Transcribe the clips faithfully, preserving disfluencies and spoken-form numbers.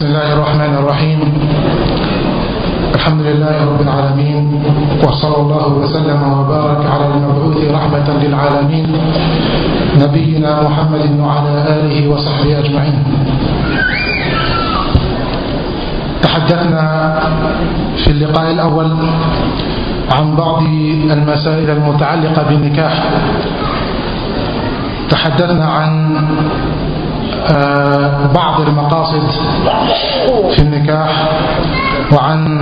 بسم الله الرحمن الرحيم الحمد لله رب العالمين وصلى الله وسلم وبارك على المبعوث رحمة للعالمين نبينا محمد وعلى آله وصحبه أجمعين. تحدثنا في اللقاء الأول عن بعض المسائل المتعلقة بالنكاح. تحدثنا عن بعض المقاصد في النكاح وعن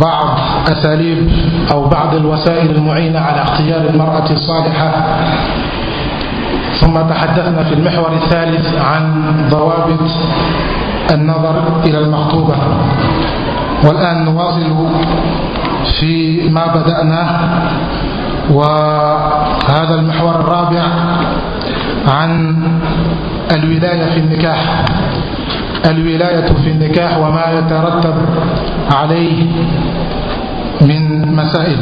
بعض أساليب أو بعض الوسائل المعينة على اختيار المرأة الصالحة. ثم تحدثنا في المحور الثالث عن ضوابط النظر إلى المخطوبة. والآن نواصل في ما بدأناه، وهذا المحور الرابع عن الولاية في النكاح. الولاية في النكاح وما يترتب عليه من مسائل.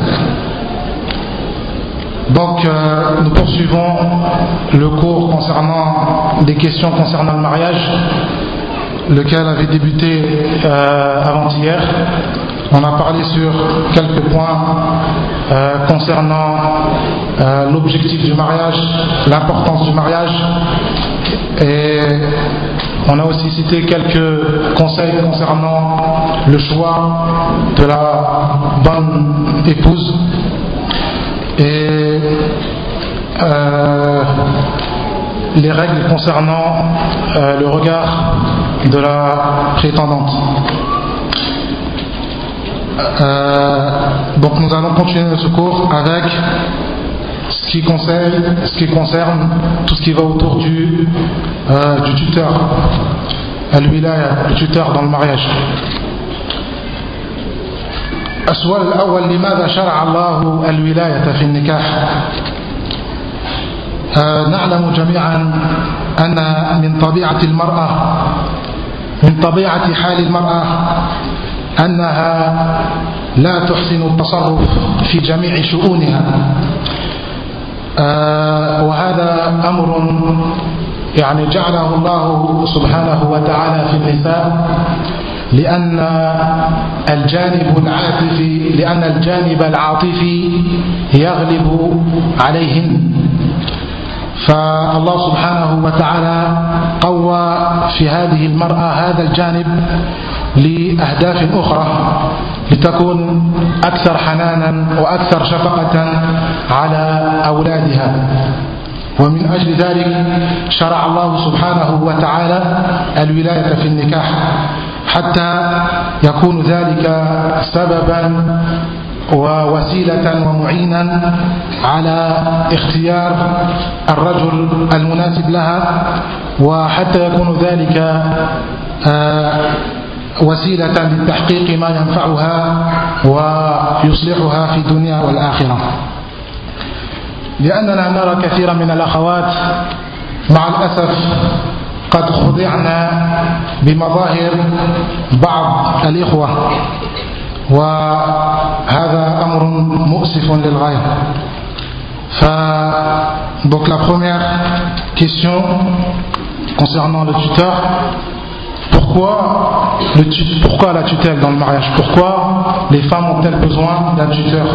Donc euh, nous poursuivons le cours concernant des questions concernant le mariage, lequel avait débuté euh, avant-hier. On a parlé sur quelques points euh, concernant euh, l'objectif du mariage, l'importance du mariage, et on a aussi cité quelques conseils concernant le choix de la bonne épouse. Et euh, les règles concernant euh, le regard de la prétendante. Euh, donc nous allons continuer notre cours avec ce qui concerne, ce qui concerne tout ce qui va autour du, euh, du tuteur, al-wilaya, le tuteur dans le mariage. السؤال الأول: لماذا شرع الله الولاية في النكاح؟ نعلم جميعا أن من طبيعة المرأة من طبيعة حال المرأة أنها لا تحسن التصرف في جميع شؤونها، وهذا أمر يعني جعله الله سبحانه وتعالى في النساء، لأن الجانب العاطفي لأن الجانب العاطفي يغلب عليهم. فالله سبحانه وتعالى قوى في هذه المرأة هذا الجانب لأهداف أخرى، لتكون أكثر حنانا وأكثر شفقة على أولادها. ومن أجل ذلك شرع الله سبحانه وتعالى الولاية في النكاح، حتى يكون ذلك سببا ووسيلة ومعينا على اختيار الرجل المناسب لها، وحتى يكون ذلك وسيلة لتحقيق ما ينفعها ويصلحها في الدنيا والآخرة. لأننا نرى كثيرا من الأخوات مع الأسف قد خضعنا بمظاهر بعض الإخوة، وهذا أمر مؤسف للغاية. Donc la première question concernant le tuteur: pourquoi, le tut- pourquoi la tutelle dans le mariage? Pourquoi les femmes ont-elles besoin d'un tuteur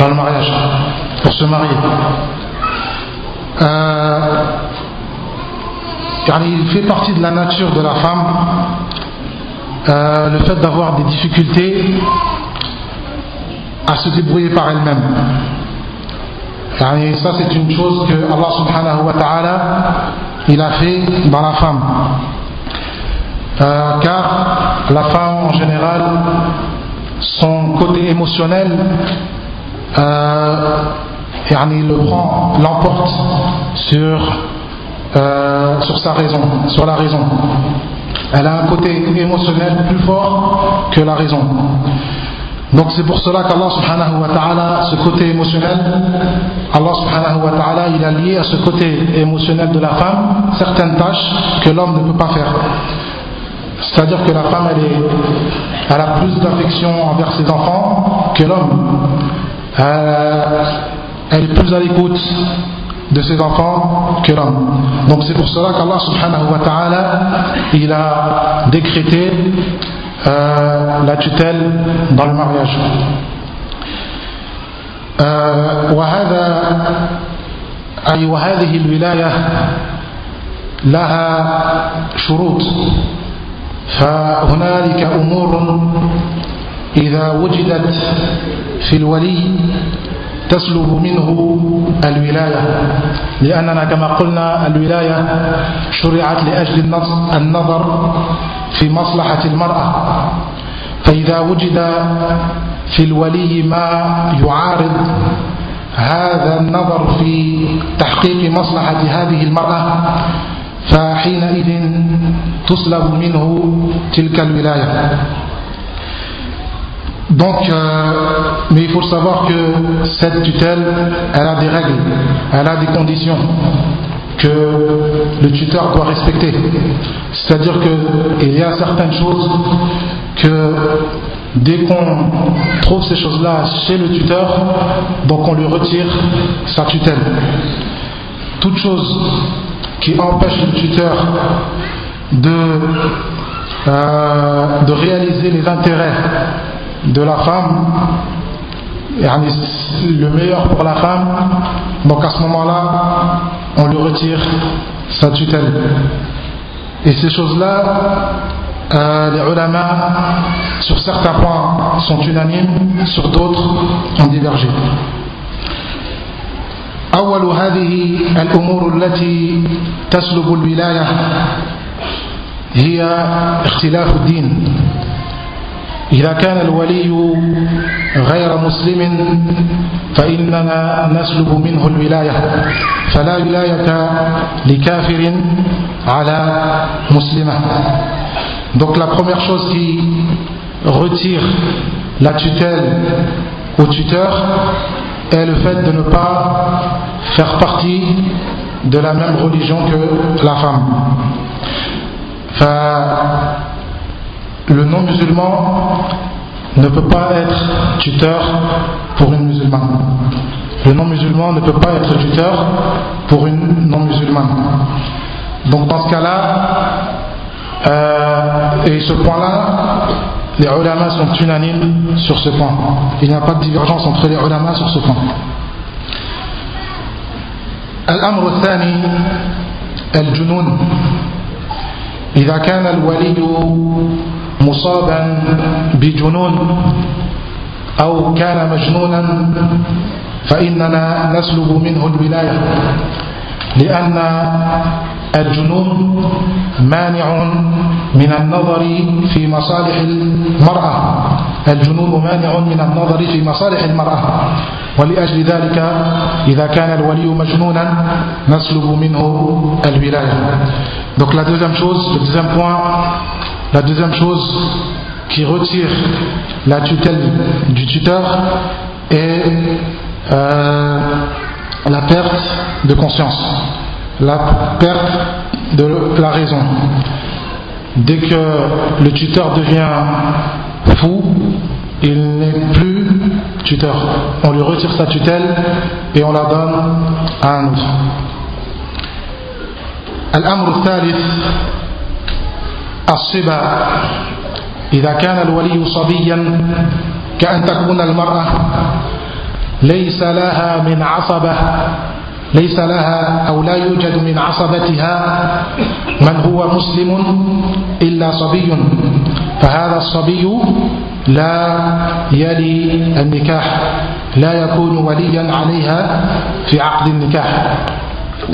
dans le mariage pour se marier? euh, car il fait partie de la nature de la femme euh, le fait d'avoir des difficultés à se débrouiller par elle-même. Et ça, c'est une chose que Allah subhanahu wa ta'ala il a fait dans la femme. Euh, car la femme en général, son côté émotionnel euh, il le prend, l'emporte sur, euh, sur sa raison, sur la raison. Elle a un côté émotionnel plus fort que la raison. Donc c'est pour cela qu'Allah subhanahu wa ta'ala, ce côté émotionnel, Allah subhanahu wa ta'ala, il a lié à ce côté émotionnel de la femme certaines tâches que l'homme ne peut pas faire. C'est-à-dire que la femme, elle, est, elle a plus d'affection envers ses enfants que l'homme. Euh, elle est plus à l'écoute de ses enfants que l'homme. Donc c'est pour cela qu'Allah subhanahu wa ta'ala, il a décrété euh, la tutelle dans le mariage. Euh, وهذا أي وهذه الولاية لها شروط فهنالك أمور إذا وجدت في الولي تسلب منه الولاية لأننا كما قلنا الولاية شرعت لأجل النظر في مصلحة المرأة فإذا وجد في الولي ما يعارض هذا النظر في تحقيق مصلحة هذه المرأة فحينئذ تسلب منه تلك الولاية. Donc, euh, mais il faut savoir que cette tutelle, elle a des règles, elle a des conditions que le tuteur doit respecter. C'est-à-dire qu'il y a certaines choses que dès qu'on trouve ces choses-là chez le tuteur, donc on lui retire sa tutelle. Toute chose qui empêche le tuteur de, euh, de réaliser les intérêts de la femme, le meilleur pour la femme, donc à ce moment-là, on lui retire sa tutelle. Et ces choses-là, euh, les ulama, sur certains points, sont unanimes, sur d'autres, ont divergé. أول هذه الأمور التي تسلب الولاية هي اختلاف الدين. إذا كان الولي غير مسلم فإننا نسلب منه الولاية فلا ولاية لكافر على مسلمة. Donc la première chose qui retire la tutelle au tuteur est le fait de ne pas faire partie de la même religion que la femme. Enfin, le non-musulman ne peut pas être tuteur pour une musulmane. Le non-musulman ne peut pas être tuteur pour une non-musulmane. Donc dans ce cas-là, euh, et ce point-là, les ulama sont unanimes sur ce point. Il n'y a pas de divergence entre les ulama sur ce point. Al-amr al-thani, al-junun. إذا كان الولي مصابا بجنون أو كان مجنونا فإننا نسلب منه الولاية لأن الجنون مانع من النظر في مصالح المرأة الجنون مانع من النظر في مصالح المرأة ولأجل ذلك إذا كان الولي مجنونا نسلب منه الولاية. Donc la deuxième chose, le deuxième point, la deuxième chose qui retire la tutelle du tuteur est euh, la perte de conscience, la perte de la raison. Dès que le tuteur devient fou, il n'est plus tuteur. On lui retire sa tutelle et on la donne à un autre. الأمر الثالث الصبا. إذا كان الولي صبيا كأن تكون المرأة ليس لها من عصبة ليس لها أو لا يوجد من عصبتها من هو مسلم إلا صبي فهذا الصبي لا يلي النكاح لا يكون وليا عليها في عقد النكاح.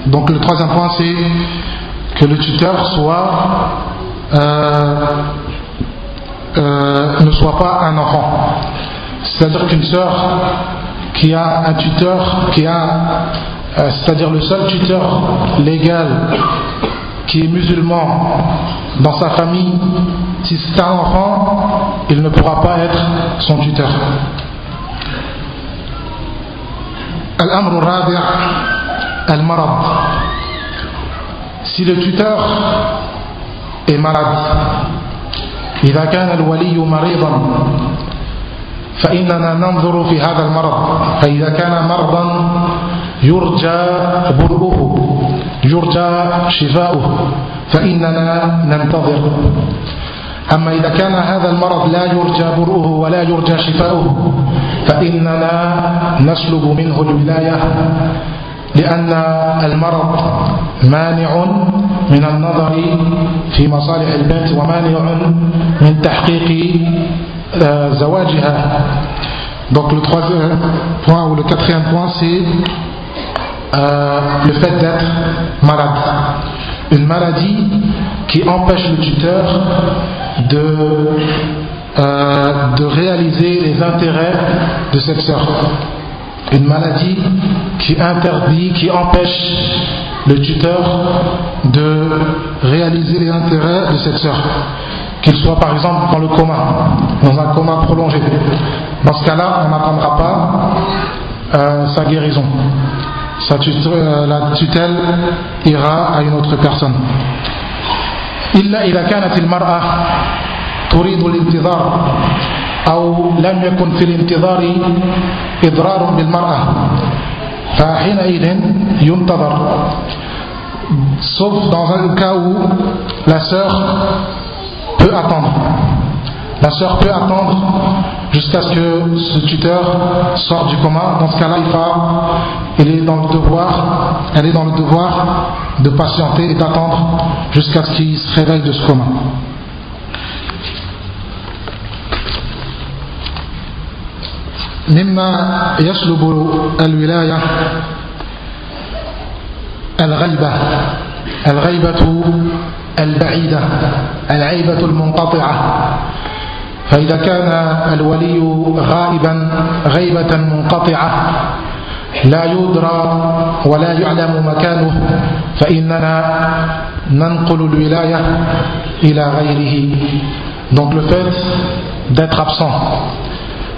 Donc le troisième point, c'est que le tuteur soit, euh, euh, ne soit pas un enfant. C'est-à-dire qu'une sœur qui a un tuteur, qui a, euh, c'est-à-dire le seul tuteur légal qui est musulman dans sa famille, si c'est un enfant, il ne pourra pas être son tuteur. Al-amr al-rabi'. Al-marad. Si le tuteur est malade, إذا كان الولي مريضا فإننا ننظر في هذا المرض فإذا كان مرضا يرجى برؤه يرجى شفاؤه فإننا ننتظر. أما إذا كان هذا المرض لا يرجى برؤه ولا يرجى شفاؤه فإننا نسلب منه الولاية، لأن المرض مانع من النظر في مصالح البنت ومانع من تحقيق زواجها. Donc le troisième point ou le quatrième point, c'est euh, le fait d'être malade. Une maladie qui empêche le tuteur de, euh, de réaliser les intérêts de cette sœur. Une maladie qui interdit, qui empêche le tuteur de réaliser les intérêts de cette sœur. Qu'il soit par exemple dans le coma, dans un coma prolongé. Dans ce cas-là, on n'attendra pas euh, sa guérison. Sa tutelle, euh, la tutelle ira à une autre personne. إلا إذا كانت المرأة تريد الانتظار أو لم يكن في الانتظار إضرار بالمرأة فحينئذ ينتظر. Sauf dans un cas où la sœur peut attendre. La sœur peut attendre jusqu'à ce que ce tuteur sorte du coma. Dans ce cas-là, il va, elle est dans le devoir, elle est dans le devoir de patienter et d'attendre jusqu'à ce qu'il se réveille de ce coma. مما يسلب الولاية الغيبة الغيبة البعيدة الغيبة المنقطعة. فإذا كان الولي غائبا غيبة منقطعة لا يدرى ولا يعلم مكانه فإننا ننقل الولاية إلى غيره. Donc le fait d'être absent.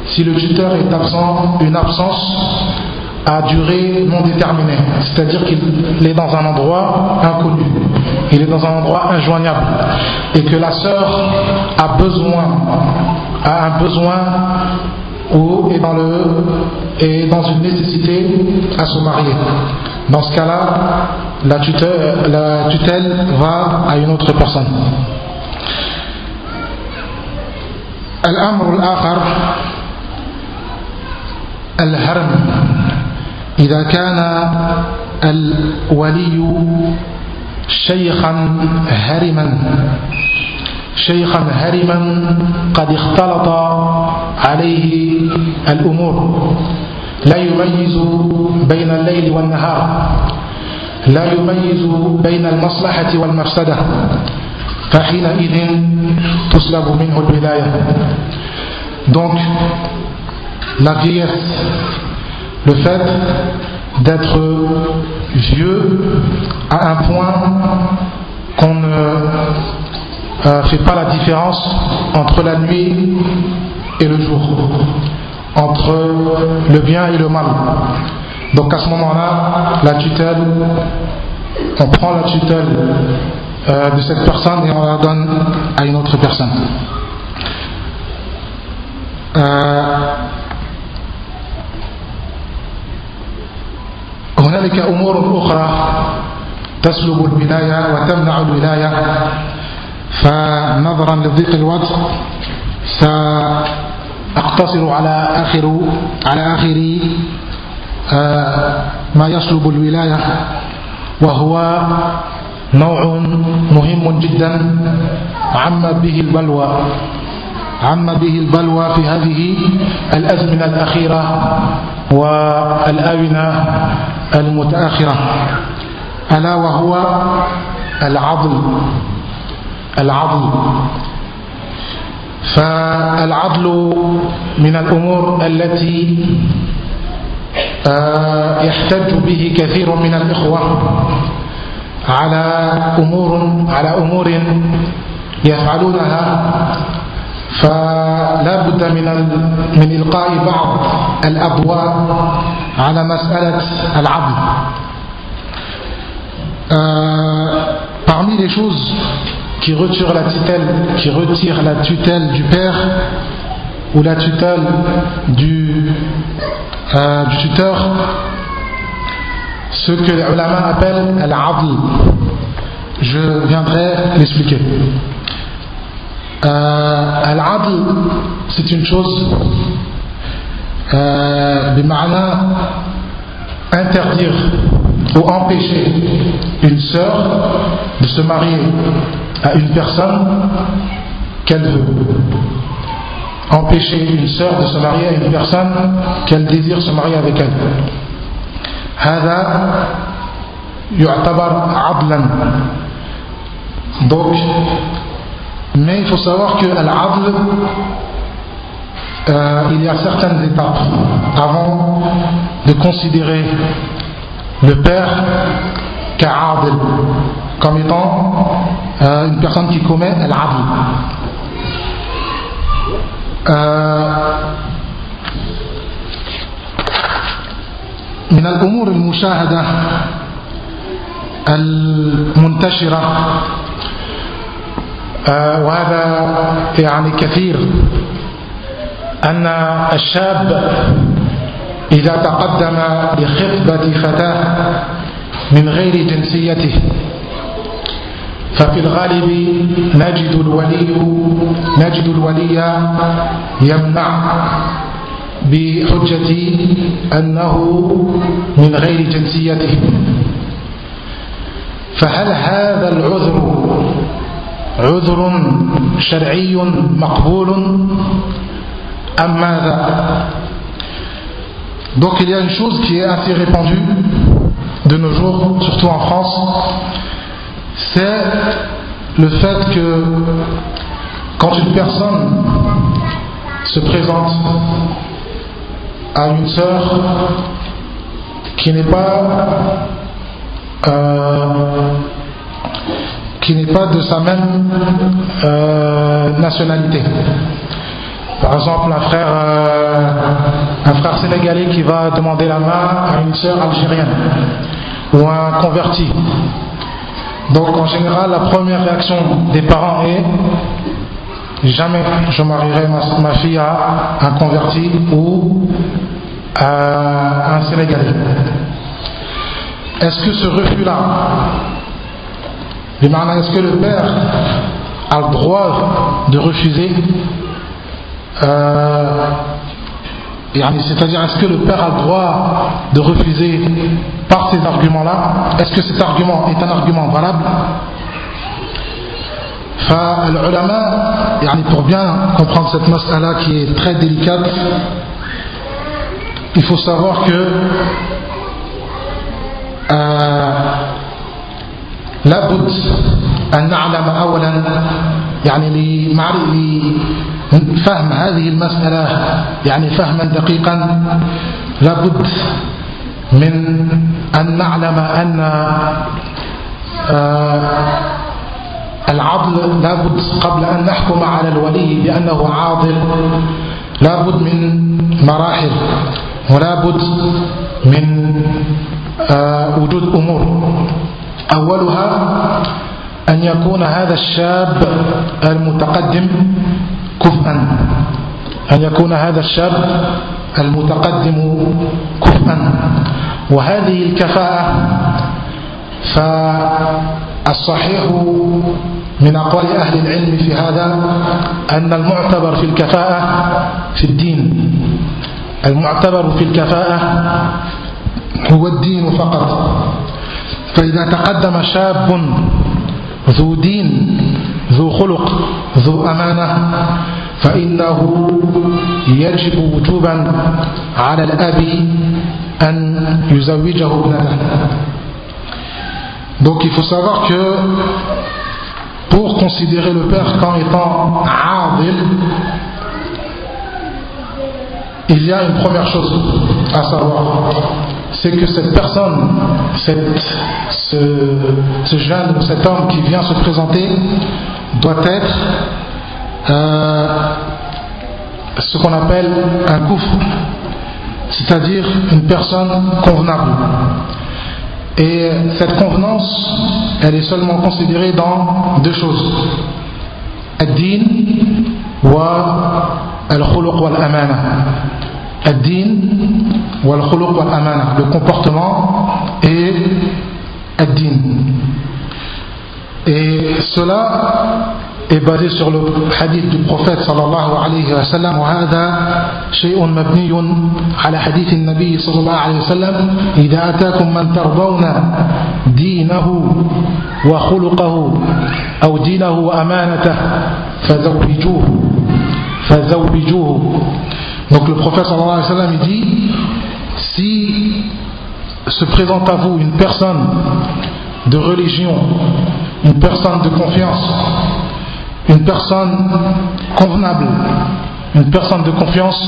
Si le tuteur est absent, une absence à durée non déterminée, c'est-à-dire qu'il est dans un endroit inconnu, il est dans un endroit injoignable, et que la sœur a besoin, a un besoin ou est dans, le, est dans une nécessité à se marier. Dans ce cas-là, la tutelle, la tutelle va à une autre personne. Al-amr al-akhar الهرم. إذا كان الولي شيخا هرما شيخا هرما قد اختلط عليه الأمور لا يميز بين الليل والنهار لا يميز بين المصلحة والمفسدة فحينئذ تسلب منه الولاية. Donc la vieillesse, le fait d'être vieux à un point qu'on ne euh, fait pas la différence entre la nuit et le jour, entre le bien et le mal. Donc à ce moment-là, la tutelle, on prend la tutelle euh, de cette personne et on la donne à une autre personne. Euh, هناك أمور أخرى تسلب الولاية وتمنع الولاية، فنظرا لضيق الوقت سأقتصر على آخر على آخر ما يسلب الولاية، وهو نوع مهم جدا عم به البلوى عم به البلوى في هذه الأزمنة الأخيرة والآونة المتأخرة، ألا وهو العضل العضل فالعضل من الأمور التي يحتج به كثير من الإخوة على أمور على أمور يفعلونها، فلا بد من من إلقاء بعض الأضواء على مسألة العضل. Euh, parmi les choses qui retirent la tutelle, qui retirent la tutelle du père ou la tutelle du, euh, du tuteur, ce que les ulama appellent al-adl. Je viendrai l'expliquer. Euh, al-adl, c'est une chose euh, bima'ana interdire ou empêcher une sœur de se marier à une personne qu'elle veut. Empêcher une sœur de se marier à une personne qu'elle désire se marier avec elle. هذا يعتبر عدلا. Donc, mais il faut savoir que l'adl, euh, il y a certaines étapes avant de considérer le père qu'adl, comme étant euh, une personne qui commet l'adl. من الأمور المشاهدة المنتشرة وهذا يعني كثير أن الشاب إذا تقدم لخطبة فتاة من غير جنسيته ففي الغالب نجد الولي نجد الولي يمنع بحجة أنه من غير جنسيته. فهل هذا العذر عذر شرعي مقبول أم ماذا؟ Donc il y a une chose qui est assez répandue de nos jours, surtout en France, c'est le fait que quand une personne se présente à une sœur qui n'est pas euh, qui n'est pas de sa même euh, nationalité. Par exemple, un frère euh, un frère sénégalais qui va demander la main à une sœur algérienne ou un converti. Donc en général, la première réaction des parents est: jamais je marierai ma, ma fille à un converti ou à un Sénégalais. Est-ce que ce refus-là, est-ce que le père a le droit de refuser euh, c'est-à-dire, est-ce que le père a le droit de refuser par ces arguments-là? Est-ce que cet argument est un argument valable? L'ulama, pour bien comprendre cette mas'ala qui est très délicate, il faut savoir que la bout an na'lam awalan li ma'rifi فهم هذه المسألة يعني فهما دقيقا لابد من أن نعلم أن العضل لابد قبل أن نحكم على الولي بأنه عاضل لابد من مراحل ولابد من وجود أمور أولها أن يكون هذا الشاب المتقدم كفءا أن يكون هذا الشاب المتقدم كفءا وهذه الكفاءة فالصحيح من أقوال أهل العلم في هذا أن المعتبر في الكفاءة في الدين المعتبر في الكفاءة هو الدين فقط. فإذا تقدم شاب ذو دين ذو خلق ذو أمانة فإنه يجب وجوبا على الأب أن يزوجه ابنته. Donc il faut savoir que pour considérer le père comme étant adil, il y a une première chose à savoir, c'est que cette personne, cette, ce, ce jeune ou cet homme qui vient se présenter doit être euh, ce qu'on appelle un koufr, c'est-à-dire une personne convenable. Et cette convenance, elle est seulement considérée dans deux choses: ad-din wa al-khuluq wa al-amana. Ad-din wa al-khuluq wa al-amana, le comportement et ad-din. Et cela est basé sur le hadith du prophète sallallahu alayhi wa sallam, وهذا شيء مبني على حديث النبي صلى الله عليه وسلم إذا أتاكم من ترضون دينه وخلقه أو دينه وأمانته فزوجوه فزوجوه. Donc le prophète sallallahu alayhi wa sallam dit, si se présente à vous une personne de religion, une personne de confiance, une personne convenable, une personne de confiance,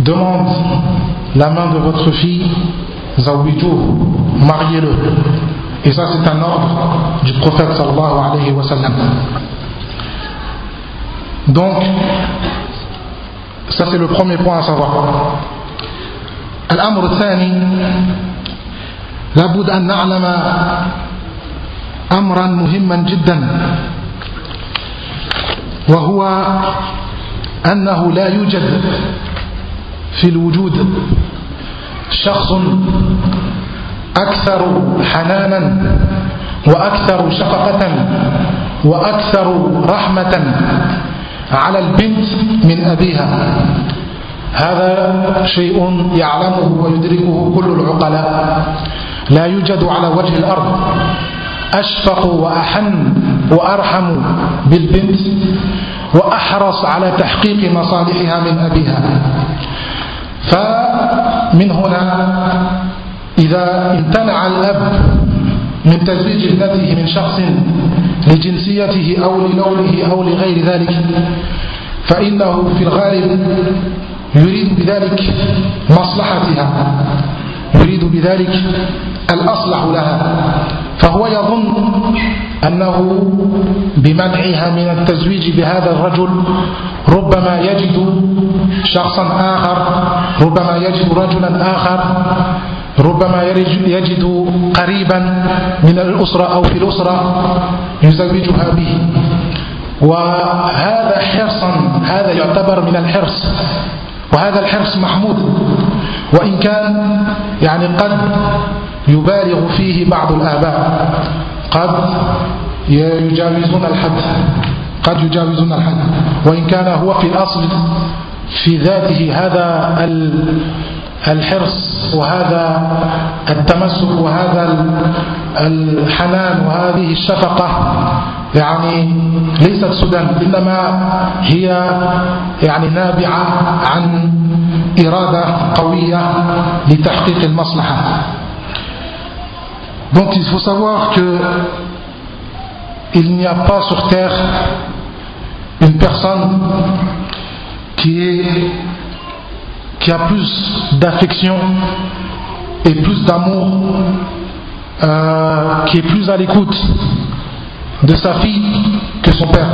demande la main de votre fille, zawidou, mariez-le. Et ça, c'est un ordre du prophète sallallahu alayhi wa sallam. Donc ça, c'est le premier point à savoir. Al-amr al-thani, la bouda an na'lama amran muhimman jiddan, wa huwa annahu la yujad fi al-wujud shakhsun aktharu hananan wa aktharu shafaqatan wa aktharu rahmatan على البنت من أبيها. هذا شيء يعلمه ويدركه كل العقلاء. لا يوجد على وجه الأرض أشفق وأحن وأرحم بالبنت وأحرص على تحقيق مصالحها من أبيها. فمن هنا إذا امتنع الأب من تزويج ابنته من شخص لجنسيته أو للونه أو لغير ذلك فإنه في الغالب يريد بذلك مصلحتها، يريد بذلك الأصلح لها، فهو يظن أنه بمنعها من التزويج بهذا الرجل ربما يجد شخصا آخر، ربما يجد رجلا آخر، ربما يجد قريبا من الأسرة أو في الأسرة يزوجها به. وهذا حرصا، هذا يعتبر من الحرص، وهذا الحرص محمود، وإن كان يعني قد يبالغ فيه بعض الآباء، قد يجاوزون الحد، قد يجاوزون الحد، وإن كان هو في الأصل في ذاته هذا الحرص وهذا التمسك وهذا الحنان وهذه الشفقة يعني ليست سدى، إنما هي يعني نابعة عن إرادة قوية لتحقيق المصلحة. Donc il faut savoir que il n'y a pas sur terre une personne qui est qui a plus d'affection et plus d'amour, euh, qui est plus à l'écoute de sa fille que son père.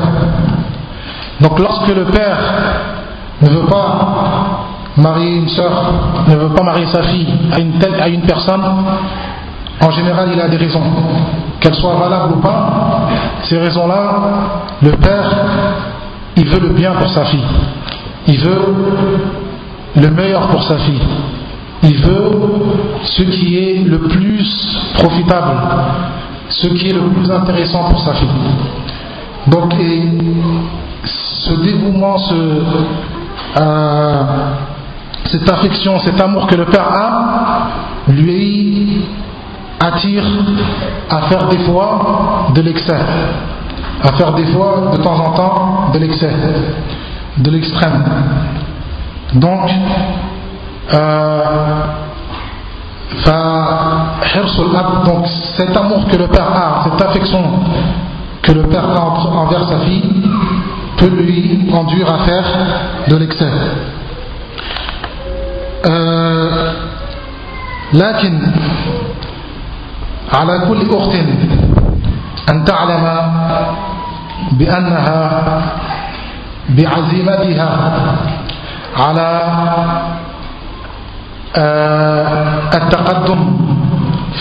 Donc lorsque le père ne veut pas marier une soeur, ne veut pas marier sa fille à une telle, à une personne, en général il a des raisons, qu'elles soient valables ou pas. Ces raisons-là, le père, il veut le bien pour sa fille, il veut le meilleur pour sa fille, il veut ce qui est le plus profitable, ce qui est le plus intéressant pour sa fille. Donc et ce dévouement, ce, euh, cette affection, cet amour que le père a, lui attire à faire des fois de l'excès, à faire des fois de temps en temps de l'excès, de l'extrême. Donc euh, donc cet amour que le père a, cette affection que le père a envers sa fille peut lui conduire à faire de l'excès. euh, لكن على كل أخت أن تعلم بأنها بعزيمتها على التقدم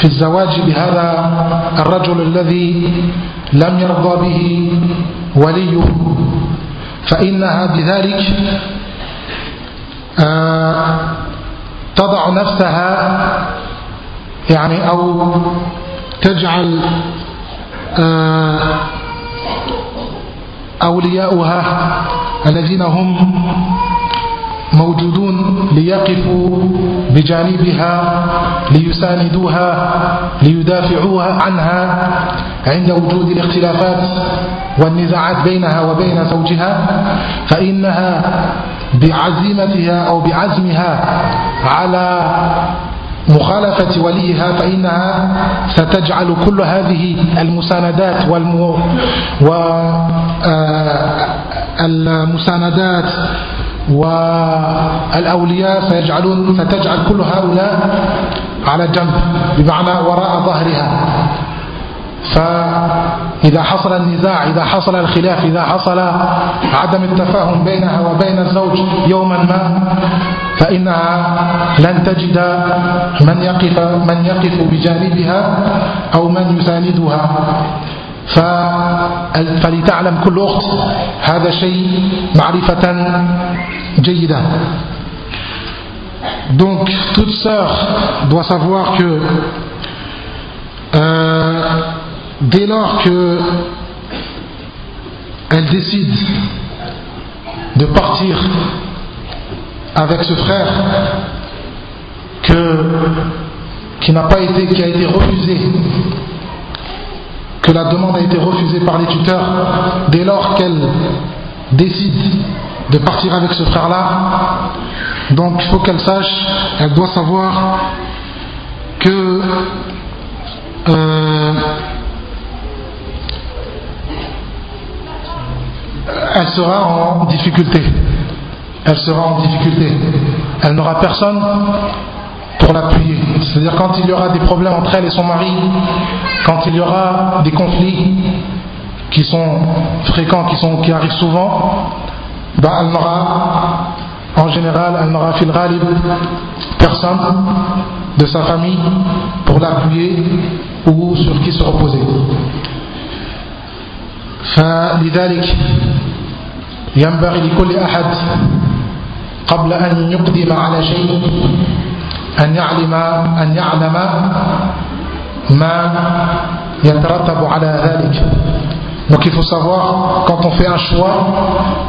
في الزواج بهذا الرجل الذي لم يرضى به وليه، فإنها بذلك تضع نفسها يعني أو تجعل أولياؤها الذين هم موجودون ليقفوا بجانبها ليساندوها ليدافعوها عنها عند وجود الاختلافات والنزاعات بينها وبين زوجها، فإنها بعزيمتها أو بعزمها على مخالفة وليها فإنها ستجعل كل هذه المساندات والمو... والمساندات والأولياء سيجعلون ستجعل كل هؤلاء على جنب، بمعنى وراء ظهرها. فإذا حصل النزاع، إذا حصل الخلاف، إذا حصل عدم التفاهم بينها وبين الزوج يوما ما، فإنها لن تجد من يقف من يقف بجانبها أو من يساندها. فلتعلم كل أخت هذا شيء معرفة جيدة. Donc toute sœur doit savoir que euh, dès lors que elle décide de partir avec ce frère que, qui n'a pas été, qui a été refusé, que la demande a été refusée par les tuteurs, dès lors qu'elle décide de partir avec ce frère-là, donc il faut qu'elle sache, elle doit savoir que euh, elle sera en difficulté. Elle sera en difficulté. Elle n'aura personne pour l'appuyer. C'est-à-dire quand il y aura des problèmes entre elle et son mari, quand il y aura des conflits qui sont fréquents, qui, sont, qui arrivent souvent, ben elle n'aura, en général, elle n'aura fil ghalib personne de sa famille pour l'appuyer ou sur qui se reposer. فلذلك ينبغي لكل أحد قبل أن يقدم على شيء أن يعلم أن يعلم ما يترتب على ذلك. Donc il faut savoir, quand on fait un choix,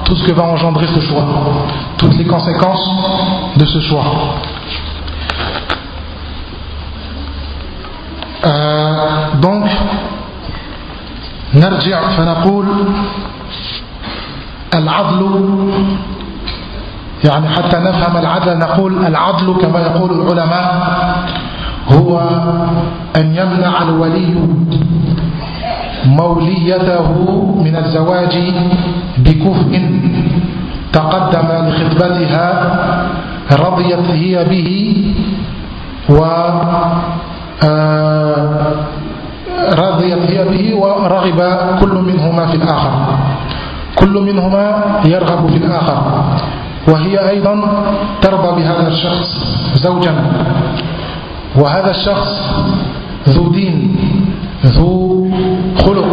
tout ce que va engendrer ce choix, toutes les conséquences de ce choix. Euh, donc, نرجع فنقول العدل، يعني حتى نفهم العدل نقول العدل كما يقول العلماء هو أن يمنع الولي موليته من الزواج بكفء تقدم لخطبتها رضيت هي به ورضيت هي به ورغب كل منهما في الآخر، كل منهما يرغب في الآخر، وهي أيضا ترضى بهذا الشخص زوجا، وهذا الشخص ذو دين ذو خلق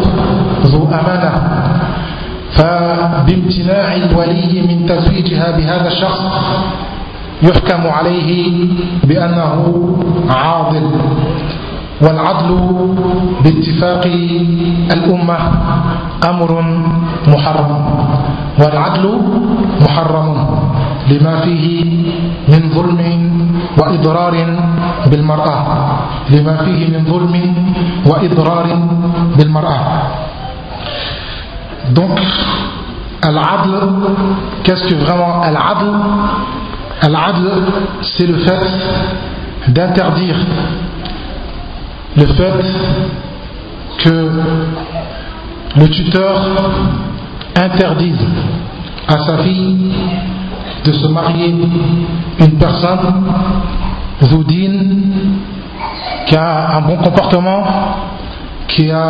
ذو أمانة، فبامتناع الولي من تزويجها بهذا الشخص يحكم عليه بأنه عاضل. والعدل باتفاق الأمة أمر محرم، والعدل محرم لما فيه من ظلم وإضرار بالمرأة، لما فيه من ظلم وإضرار بالمرأة. Donc العدل, qu'est-ce que vraiment العدل? العدل c'est le fait d'interdire, le fait que le tuteur interdise à sa fille de se marier une personne zoudine qui a un bon comportement, qui a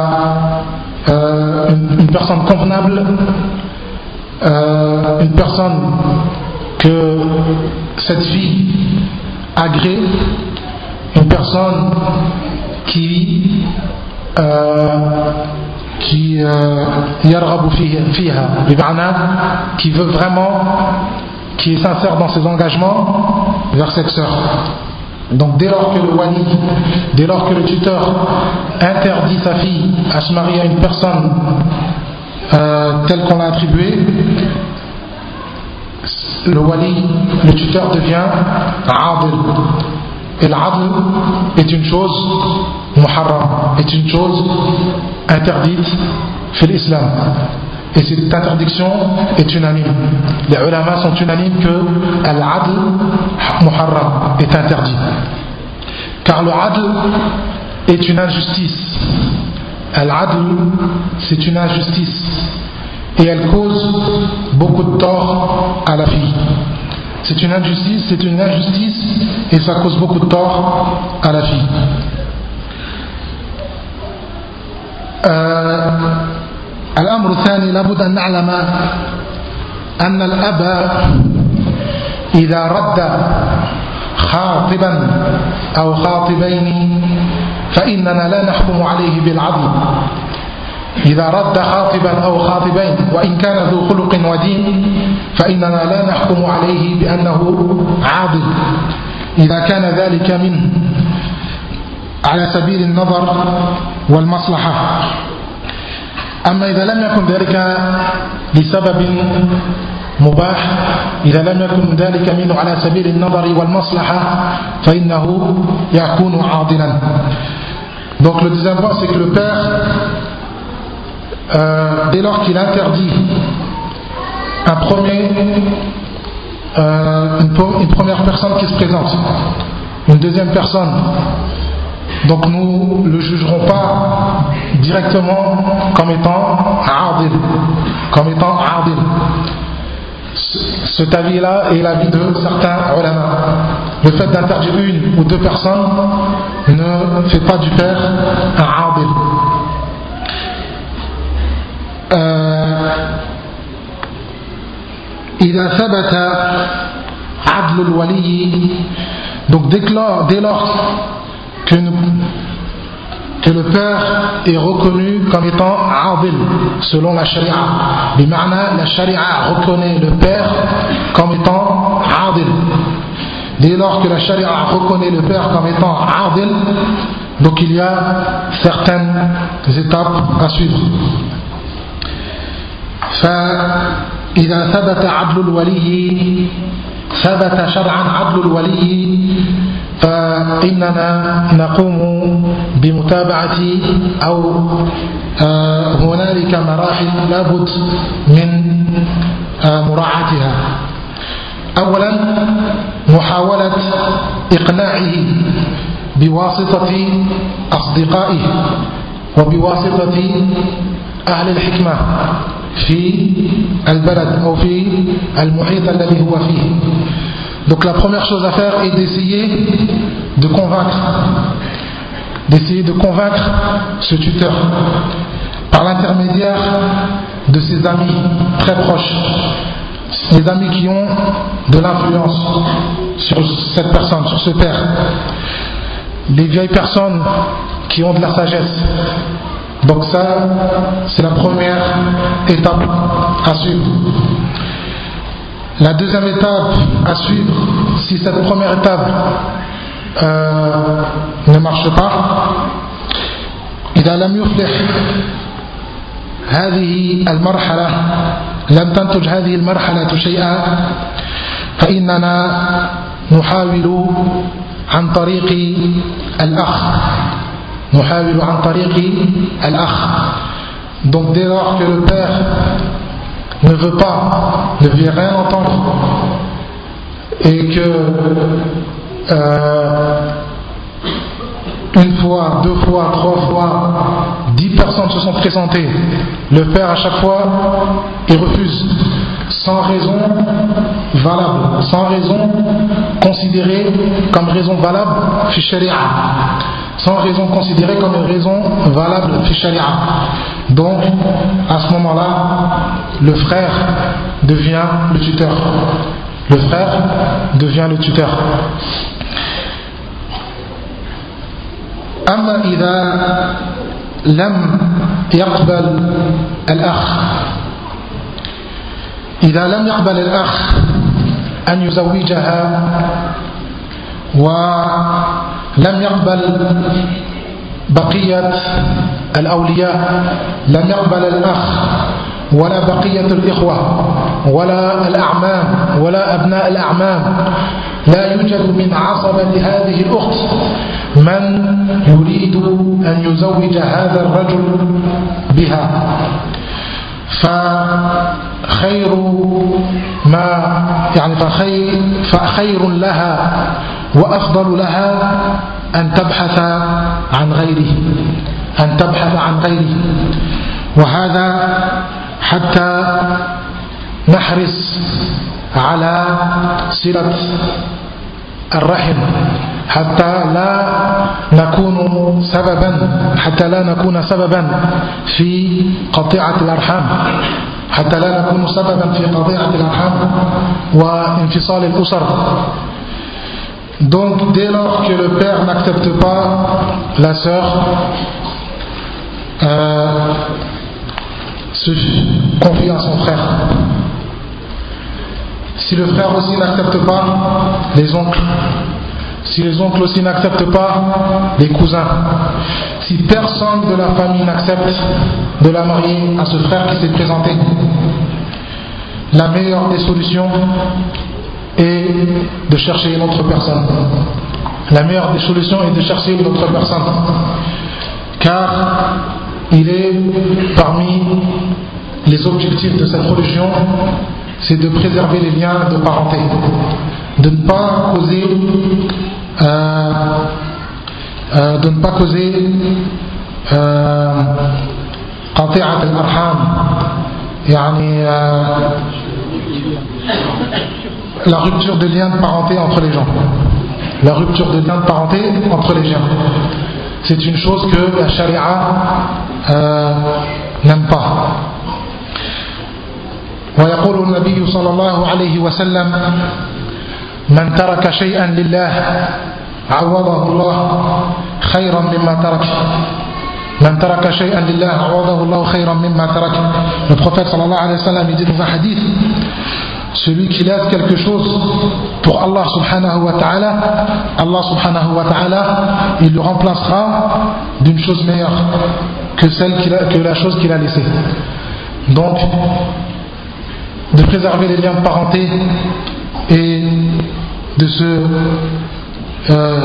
euh, une, une personne convenable, euh, une personne que cette fille agrée, une personne qui euh, qui euh, yarghabu fiha, bima'na qui veut vraiment, qui est sincère dans ses engagements vers cette sœur. Donc dès lors que le wali, dès lors que le tuteur interdit sa fille à se marier à une personne euh, telle qu'on l'a attribuée, le wali, le tuteur devient adl. Et l'adl est une chose muharram, est une chose interdite chez l'islam. Et cette interdiction est unanime. Les ulama sont unanimes que l'adl muharram est interdit. Car le adl est une injustice. L'adl, c'est une injustice. Et elle cause beaucoup de tort à la fille. C'est une injustice, c'est une injustice, et ça cause beaucoup de tort à la fille. Euh, الأمر الثاني لابد أن نعلم أن الأب إذا رد خاطبا أو خاطبين فإننا لا نحكم عليه بالعدل. إذا رد خاطبا أو خاطبين وإن كان ذو خلق ودين فإننا لا نحكم عليه بأنه عادل إذا كان ذلك منه على سبيل النظر والمصلحة. أما إذا لم يكن ذلك لسبب مباح، إذا لم يكن ذلك منه على سبيل النظر والمصلحة فإنه يكون عادلا. Donc le deuxième point, c'est que le père, Euh, dès lors qu'il interdit un premier, euh, une, une première personne qui se présente, une deuxième personne, donc nous ne le jugerons pas directement comme étant adil, comme étant adil. Cet avis-là est l'avis de certains ulama. Le fait d'interdire une ou deux personnes ne fait pas du père un adil. إذا ثبت عدل الولي, donc dès lors, dès lors que, que le père est reconnu comme étant adil selon la charia, bima'na la charia reconnaît le père comme étant adil. Dès lors que la charia reconnaît le père comme étant adil, donc il y a certaines étapes à suivre. فإذا ثبت عدل الولي ثبت شرعا عدل الولي فإننا نقوم بمتابعة أو هنالك مراحل لابد من مراعاتها. أولا محاولة إقناعه بواسطة أصدقائه وبواسطة أهل الحكمة في البلد أو في المحيط الذي هو فيه. Donc la première chose à faire est d'essayer de convaincre, d'essayer de convaincre ce tuteur par l'intermédiaire de ses amis très proches, les amis qui ont de l'influence sur cette personne, sur ce père, les vieilles personnes qui ont de la sagesse. Donc ça, c'est la première étape à suivre. La deuxième étape à suivre, si cette première étape euh, ne marche pas, إذا لم يفلح هذه المرحلة لم تنتج هذه المرحلة شيئا فإننا نحاول عن طريق الأخ. Muhawilu an tariqi al-akh. Donc dès lors que le père ne veut pas, ne veut rien entendre, et que euh, une fois, deux fois, trois fois, dix personnes se sont présentées, le père à chaque fois il refuse sans raison valable, sans raison considérée comme raison valable fi sharia, sans raison considérée comme une raison valable fi sharia. Donc à ce moment là le frère devient le tuteur, le frère devient le tuteur. أما إذا لم يقبل الأخ إذا لم يقبل الأخ أن يزوجها ولم يقبل بقية الأولياء، لم يقبل الأخ ولا بقية الإخوة ولا الأعمام ولا أبناء الأعمام. لا يوجد من عصبة لهذه الأخت من يريد أن يزوج هذا الرجل بها. فخير ما يعني فخير, فخير لها وأفضل لها أن تبحث عن غيره أن تبحث عن غيره وهذا حتى نحرص على صلة الرحم، حتى لا نكون سببا حتى لا نكون سببا في قطيعة الأرحام حتى لا نكون سببا في قطيعة الأرحام وانفصال الأسر. Donc dès lors que le père n'accepte pas la sœur, euh, se confie à son frère. Si le frère aussi n'accepte pas, les oncles. Si les oncles aussi n'acceptent pas, les cousins. Si personne de la famille n'accepte de la marier à ce frère qui s'est présenté, la meilleure des solutions est de chercher une autre personne. La meilleure des solutions est de chercher une autre personne. Car il est parmi les objectifs de cette religion, c'est de préserver les liens de parenté, de ne pas causer, euh, euh, de ne pas causer qati'at al-arham, yani la rupture de liens de parenté entre les gens. La rupture de liens de parenté entre les gens. C'est une chose que la charia euh, n'aime pas. ويقول النبي صلى الله عليه وسلم: من ترك شيئا لله عوضه الله خيرا مما ترك. من ترك شيئا لله عوضه الله خيرا مما ترك. Le prophète صلى الله عليه وسلم il dit dans un hadith: celui qui laisse quelque chose pour Allah subhanahu wa ta'ala, Allah subhanahu wa ta'ala, il le remplacera d'une chose meilleure que celle qu'il a, que la chose qu'il a laissée. Donc, de préserver les liens de parenté et de se euh,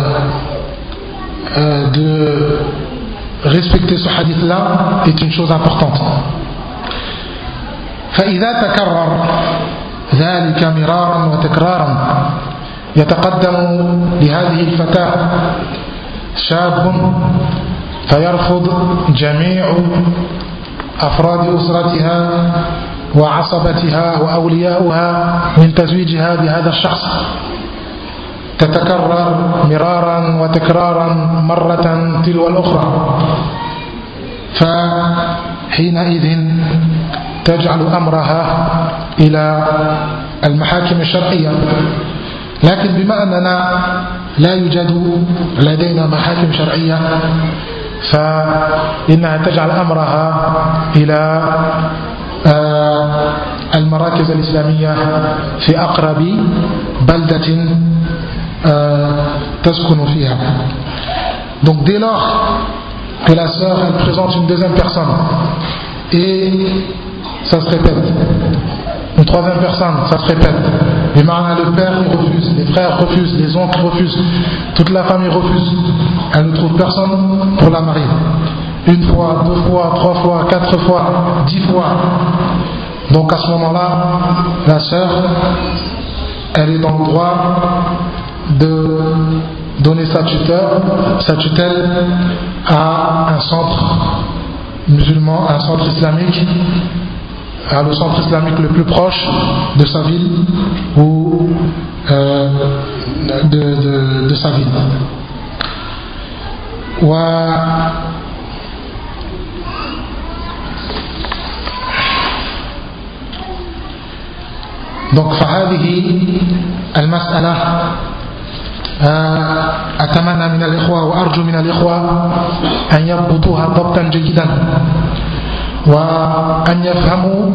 euh, de respecter ce hadith là est une chose importante. فإذا تكرر ذلك مرارا وتكرارا يتقدم لهذه الفتاة شاب فيرفض جميع أفراد أسرتها وعصبتها وأولياؤها من تزويجها بهذا الشخص. تتكرر مرارا وتكرارا مرة تلو الأخرى، فحينئذ تجعل أمرها إلى المحاكم الشرعية. لكن بما أننا لا يوجد لدينا محاكم شرعية فإنها تجعل أمرها إلى المراكز الإسلامية في أقرب بلدة تسكن فيها. Donc dès lors que la sœur elle présente une deuxième personne et ça se répète, une troisième personne, ça se répète, les marins, le père il refuse, les frères refusent, les oncles refusent, toute la famille refuse, elle ne trouve personne pour la marier. Une fois, deux fois, trois fois, quatre fois, dix fois. Donc à ce moment-là, la sœur, elle est dans le droit de donner sa tutelle, sa tutelle à un centre musulman, un centre islamique, à le centre islamique le plus proche de sa ville ou euh, de, de, de sa ville. Ou à Donc, فهذه المسألة أتمنى من الإخوة وأرجو من الإخوة أن يضبطوها ضبطا جيدا وأن يفهموا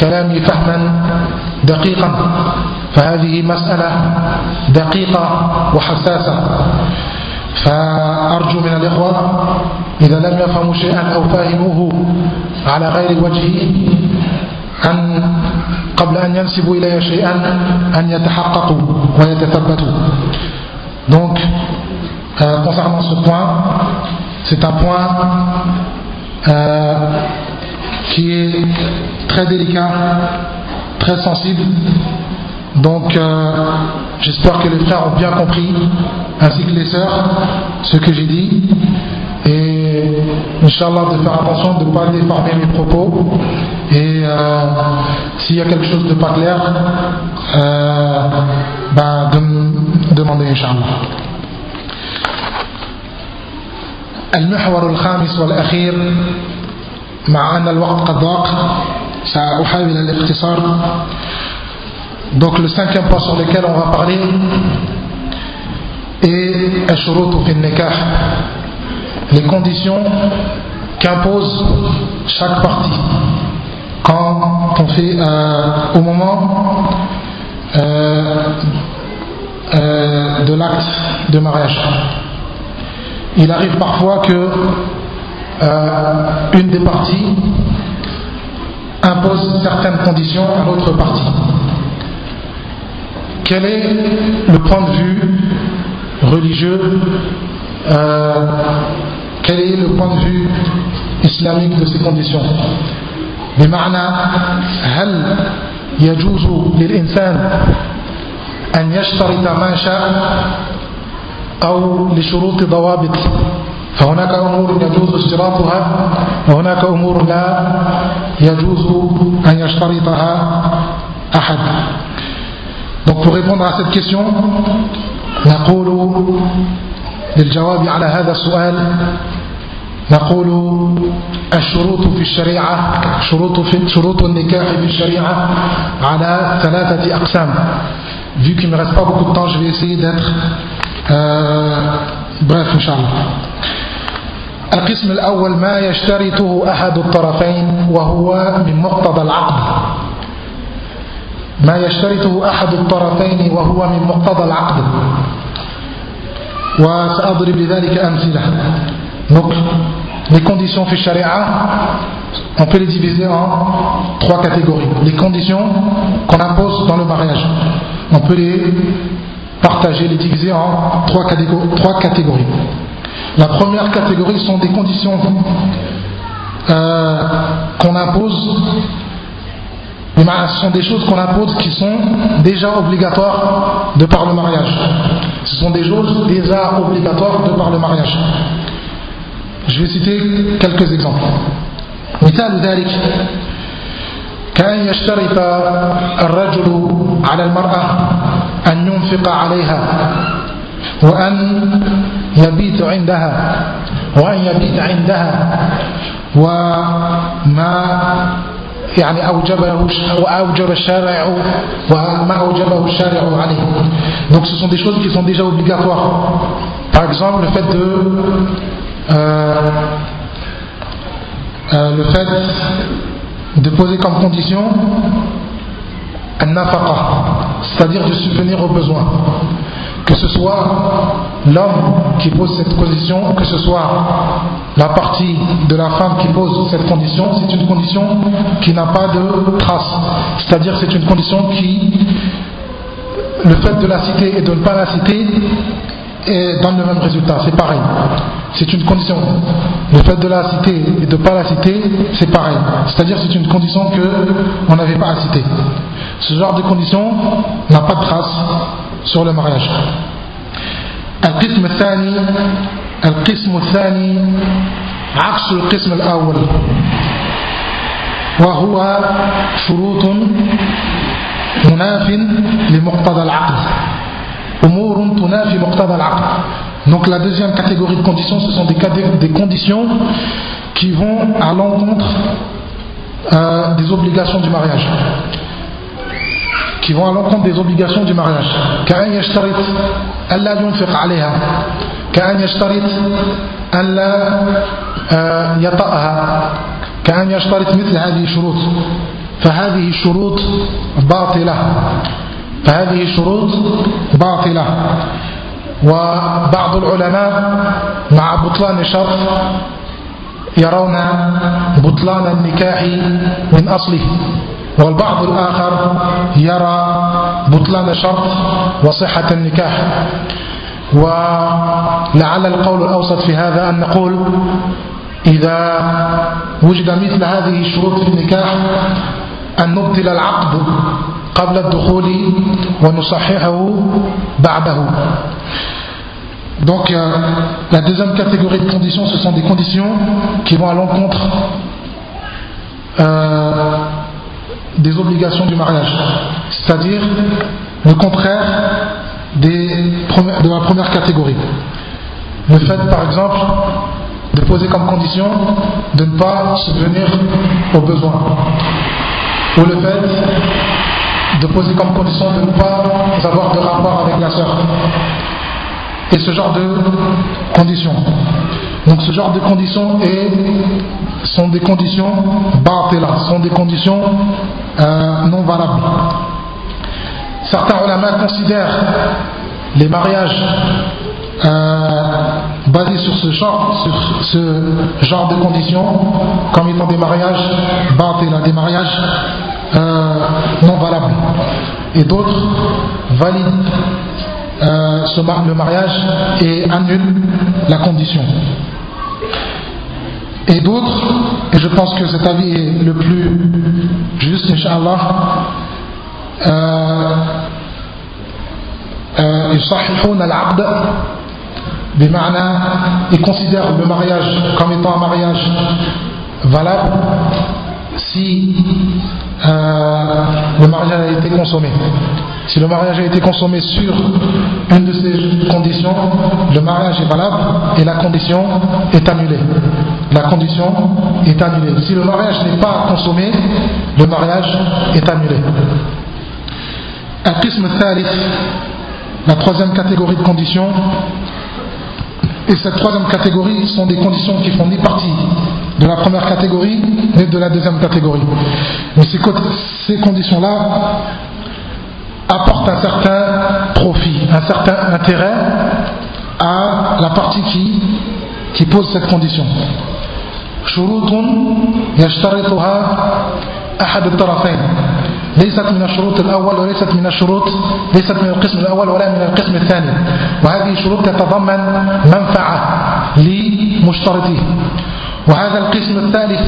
كلامي فهما دقيقا فهذه مسألة دقيقة وحساسة، فأرجو من الإخوة إذا لم يفهموا شيئا أو فاهموه على غير الوجه أن قبل أن ينسبوا إليه شيئا أن يتحققوا ويتثبتوا. Donc euh, concernant ce point, c'est un point euh, qui est très délicat, très sensible. Donc euh, j'espère que les frères ont bien compris, ainsi que les sœurs, ce que j'ai dit. Et Inch'Allah, de faire attention de ne pas déformer mes propos. Et euh, s'il y a quelque chose de pas clair, euh, bah, de me demander Inch'Allah. المحور الخامس والأخير، مع أن الوقت قد ضاق سأحاول الاختصار. Donc le cinquième point sur lequel on va parler est الشروط في النكاح, les conditions qu'impose chaque partie quand on fait euh, au moment euh, euh, de l'acte de mariage. Il arrive parfois que euh, une des parties impose certaines conditions à l'autre partie. Quel est le point de vue religieux, euh, quel est le point de vue islamique de ces conditions? بمعنى هل يجوز للإنسان أن يشترط ما شاء أو لشروط ضوابط؟ فهناك أمور يجوز اشتراطها وهناك أمور لا يجوز أن يشترطها أحد. Donc pour répondre à cette question, نقول للجواب على هذا السؤال نقول الشروط في الشريعة شروط في شروط النكاح في الشريعة على ثلاثة أقسام. Vu qu'il ne me reste pas beaucoup de temps, je vais essayer d'être euh, bref Inch'Allah. القسم الأول ما يشترطه أحد الطرفين وهو من مقتضى العقد. ما يشترطه أحد الطرفين وهو من مقتضى العقد. وسأضرب لذلك أمثلة. Donc, les conditions في الشريعة, on peut les diviser en trois catégories. Les conditions qu'on impose dans le mariage, on peut les partager, les diviser en trois catégories. Trois catégories. La première catégorie sont des conditions euh, qu'on impose. Ce sont des choses qu'on impose qui sont déjà obligatoires de par le mariage. Ce sont des choses déjà obligatoires de par le mariage. Je vais citer quelques exemples. مثال ذلك كأن يشترط الرجل على المرأة أن ينفق عليها وأن يبيت عندها وأن يبيت عندها وما يعني أوجبه وأوجب الشارع وما أوجبه الشارع عليه. Donc ce sont des choses qui sont déjà obligatoires. Par exemple le fait de euh, euh, le fait de poser comme condition an-nafaqa, c'est-à-dire de subvenir aux besoins. Que ce soit l'homme qui pose cette condition, que ce soit la partie de la femme qui pose cette condition, c'est une condition qui n'a pas de trace. C'est-à-dire c'est une condition qui, le fait de la citer et de ne pas la citer, donne le même résultat, c'est pareil. C'est une condition. Le fait de la citer et de ne pas la citer, c'est pareil. C'est-à-dire c'est une condition qu'on n'avait pas à citer. Ce genre de condition n'a pas de trace sur le mariage. القسم الثاني القسم الثاني عكس القسم الأول وهو شروط مناف لمقتضى العقد أمور تنافي مقتضى العقد. Donc la deuxième catégorie de conditions, ce sont des, des conditions qui vont à l'encontre euh, des obligations du mariage. qui vont à l'encontre des obligations du mariage. كأن يشترط ألا ينفق عليها كأن يشترط ألا يطأها كأن يشترط مثل هذه الشروط فهذه الشروط باطلة فهذه الشروط باطلة. وبعض العلماء مع بطلان الشرط يرون بطلان النكاح من أصله، والبعض الآخر يرى بطلان الشرط وصحة النكاح. ولعل القول الأوسط في هذا أن نقول إذا وجد مثل هذه الشروط في النكاح أن نبطل العقد قبل الدخول ونصححه بعده. Donc euh, la deuxième catégorie de conditions, ce sont des conditions qui vont à l'encontre euh, des obligations du mariage, c'est-à-dire le contraire des, de la première catégorie. Le fait par exemple de poser comme condition de ne pas subvenir aux besoins, ou le fait de poser comme condition de ne pas avoir de rapport avec la sœur, et ce genre de conditions. Donc ce genre de conditions est, sont des conditions batila, sont des conditions euh, non valables. Certains ulama considèrent les mariages euh, basés sur ce, genre, sur ce genre de conditions comme étant des mariages batila, des mariages euh, non valables, et d'autres valident Euh, ce, le mariage et annule la condition. Et d'autres, et je pense que cet avis est le plus juste, Inch'Allah, euh, euh, يصححون العقد بمعنى, ils considèrent le mariage comme étant un mariage valable si euh, le mariage a été consommé. Si le mariage a été consommé sur une de ces conditions, le mariage est valable et la condition est annulée. La condition est annulée. Si le mariage n'est pas consommé, le mariage est annulé. Al-Qism al-Thalith, la troisième catégorie de conditions. Et cette troisième catégorie sont des conditions qui font ni partie de la première catégorie ni de la deuxième catégorie. Mais ces conditions-là apporte un certain profit, un certain intérêt à la partie qui, qui pose cette condition. وهذا القسم الثالث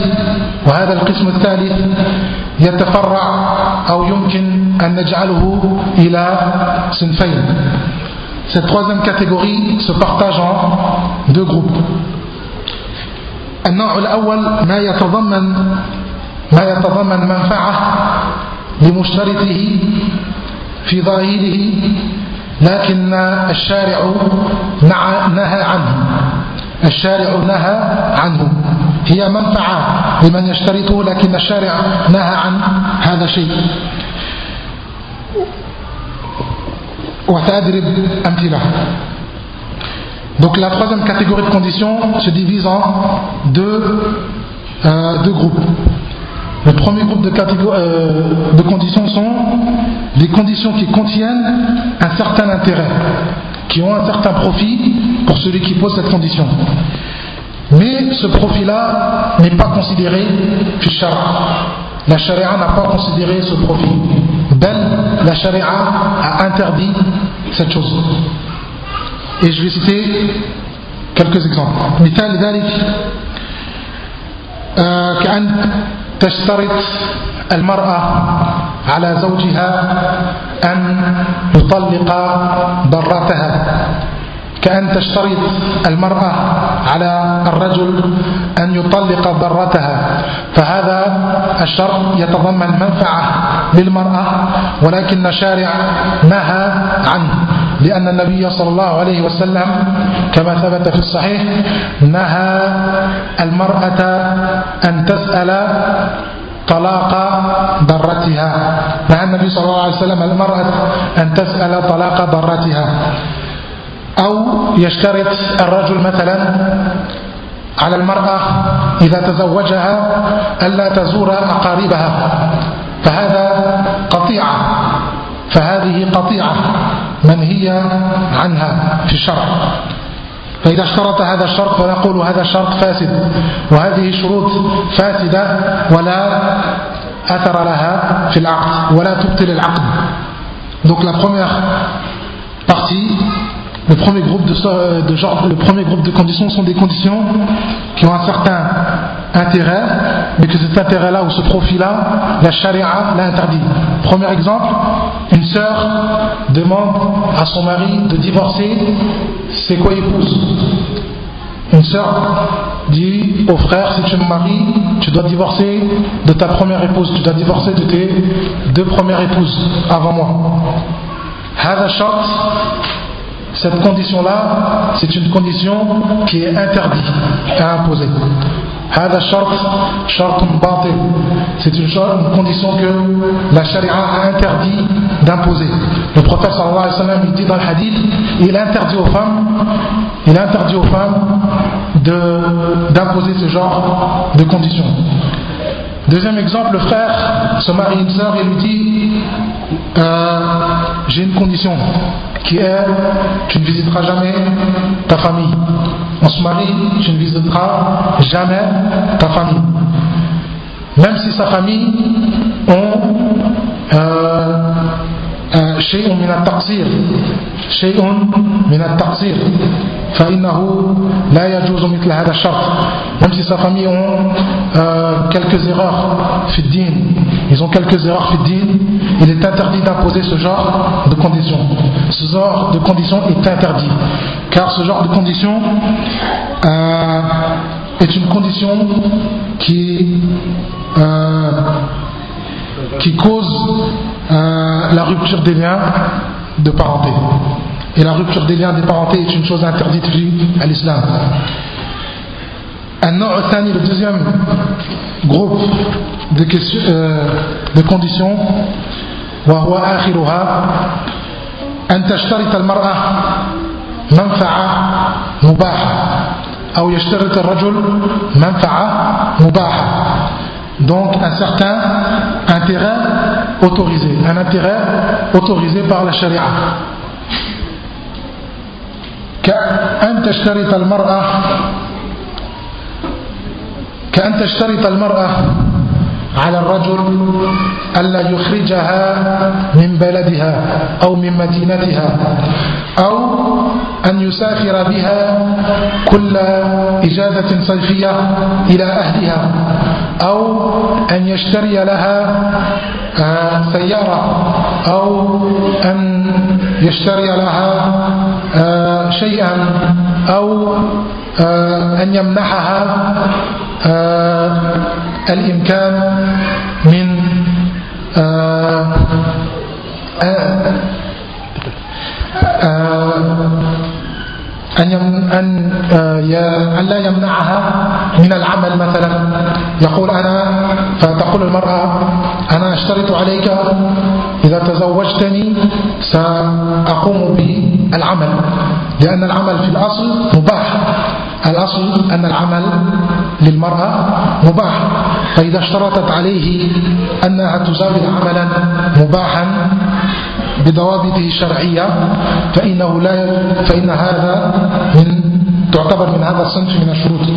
وهذا القسم الثالث يتفرع أو يمكن أن نجعله إلى صنفين. Cette troisième catégorie se partage en deux groupes. النوع الأول ما يتضمن ما يتضمن منفعة لمشترطه في ظاهره لكن الشارع نهى عنه. الشارع نهى عنه، هي منفعة لمن يشترطه لكن الشارع نهى عن هذا الشيء. وسأضرب أمثلة. Donc la troisième catégorie de conditions se divise en deux, euh, deux groupes. Le premier groupe de, euh, de conditions sont les conditions qui contiennent un certain intérêt, qui ont un certain profit pour celui qui pose cette condition. Mais ce profit-là n'est pas considéré fi shara'. La charia n'a pas considéré ce profit. Ben, la charia a interdit cette chose. Et je vais citer quelques exemples. مثال ذلك كأن تشترط المرأة على زوجها أن يطلق ضرتها كأن تشترط المرأة على الرجل أن يطلق ضرتها فهذا الشرط يتضمن منفعة للمرأة ولكن الشارع نهى عنه لأن النبي صلى الله عليه وسلم كما ثبت في الصحيح نهى المرأة أن تسأل طلاق ضرتها نهى النبي صلى الله عليه وسلم المرأة أن تسأل طلاق ضرتها أو يشترط الرجل مثلا على المرأة إذا تزوجها ألا تزور أقاربها فهذا قطيعة فهذه قطيعة منهي عنها في الشرع. فإذا اشترط هذا الشرط فنقول هذا الشرط فاسد وهذه شروط فاسدة ولا أثر لها في العقد ولا تبطل العقد. Donc la première partie, le premier groupe de, de genre, le premier groupe de conditions sont des conditions qui ont un certain intérêt, mais que cet intérêt-là ou ce profit-là, la charia l'a interdit. Premier exemple, une sœur demande à son mari de divorcer, c'est quoi épouse? Une sœur dit au frère, si tu me maries, tu dois divorcer de ta première épouse, tu dois divorcer de tes deux premières épouses avant moi. Hada shart, cette condition-là, c'est une condition qui est interdite à imposer. Hada shart, shartun batil, c'est une condition que la charia a interdit d'imposer. Le prophète sallallahu alayhi wa sallam, il dit dans le hadith, il interdit aux femmes, il interdit aux femmes de, d'imposer ce genre de conditions. Deuxième exemple, le frère se marie une sœur et lui dit euh, j'ai une condition qui est tu ne visiteras jamais ta famille. On se marie, tu ne visiteras jamais ta famille. Même si sa famille ont euh, un shay'un min at-taqsir, shay'un min at-taqsir, فإنه لا يجوز مثل هذا الشرط. Même si sa famille ont euh, quelques erreurs في الدين, ils ont quelques erreurs في الدين, il est interdit d'imposer ce genre de conditions. Ce genre de conditions est interdit, car ce genre de conditions euh, est une condition qui euh, qui cause euh, la rupture des liens de parenté. Et la rupture des liens de parenté est une chose interdite à l'islam. Le deuxième groupe de, questions, euh, de conditions, وهو آخرها أن تشترط المرأة منفعة مباحة أو يشترط الرجل منفعة مباحة. Donc un certain intérêt autorisé, un intérêt autorisé par la charia. كأن تشترط المرأة كأن تشترط المرأة على الرجل ألا يخرجها من بلدها أو من مدينتها أو أن يسافر بها كل إجازة صيفية إلى أهلها أو أن يشتري لها سيارة أو أن يشتري لها شيئا أو أن يمنحها الإمكان من أن أن أن لا يمنعها من العمل مثلا. يقول أنا فتقول المرأة أنا أشترط عليك إذا تزوجتني سأقوم بالعمل, لأن العمل في الأصل مباح, الأصل أن العمل للمرأة مباح, فإذا اشترطت عليه أنها تزاول عملا مباحا بضوابطه الشرعية فإنه لا فإن هذا من تعتبر من هذا الصنف من الشروط.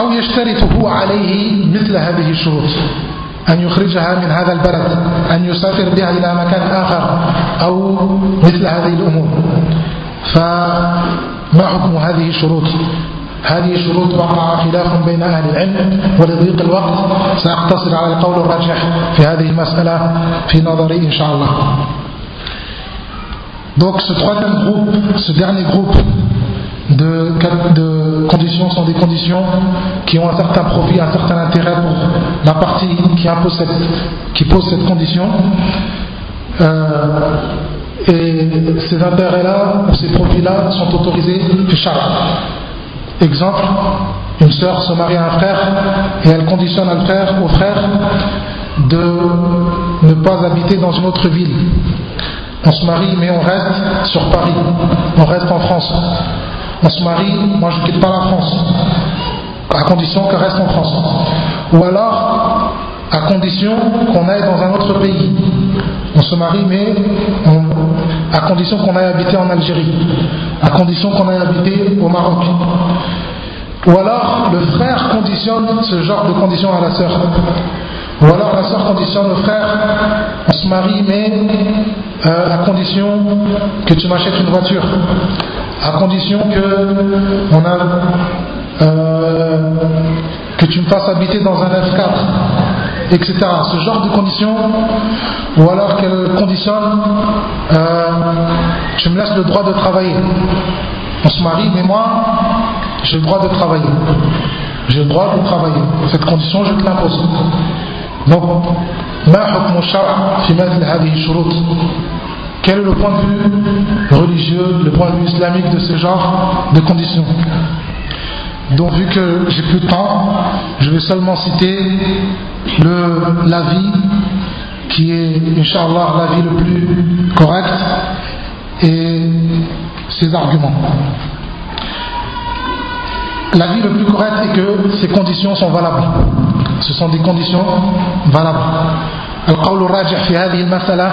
أو يشترطه عليه مثل هذه الشروط, أن يخرجها من هذا البلد, أن يسافر بها إلى مكان آخر, أو مثل هذه الأمور. فما حكم هذه الشروط؟ هذه الشروط وقع خلاف بين أهل العلم, ولضيق الوقت سأقتصر على القول الراجح في هذه المسألة في نظري إن شاء الله. Donc ce troisième groupe, ce dernier groupe de, de conditions sont des conditions qui ont un certain profit, un certain intérêt pour la partie qui impose cette, qui pose cette condition. Euh, et ces intérêts-là, ou ces profits-là sont autorisés fi shara'. Exemple, une sœur se marie à un frère et elle conditionne un frère, au frère de ne pas habiter dans une autre ville. On se marie mais on reste sur Paris, on reste en France. On se marie, moi je ne quitte pas la France, à condition qu'elle reste en France. Ou alors, à condition qu'on aille dans un autre pays. On se marie, mais on, à condition qu'on aille habiter en Algérie, à condition qu'on aille habiter au Maroc. Ou alors le frère conditionne ce genre de conditions à la sœur. Ou alors la sœur conditionne au frère, on se marie, mais euh, à condition que tu m'achètes une voiture, à condition que on a euh, que tu me fasses habiter dans un F quatre, et cetera. Ce genre de conditions, ou alors qu'elle conditionne, euh, tu me laisses le droit de travailler. On se marie, mais moi, j'ai le droit de travailler. J'ai le droit de travailler. Cette condition, je te l'impose. Donc, quel est le point de vue religieux, le point de vue islamique de ce genre de conditions? Donc, vu que j'ai plus de temps, je vais seulement citer le, l'avis qui est, Inch'Allah, l'avis le plus correct et ses arguments. L'avis le plus correct est que ces conditions sont valables. Ce sont des conditions valables. القول الراجح في هذه المسألة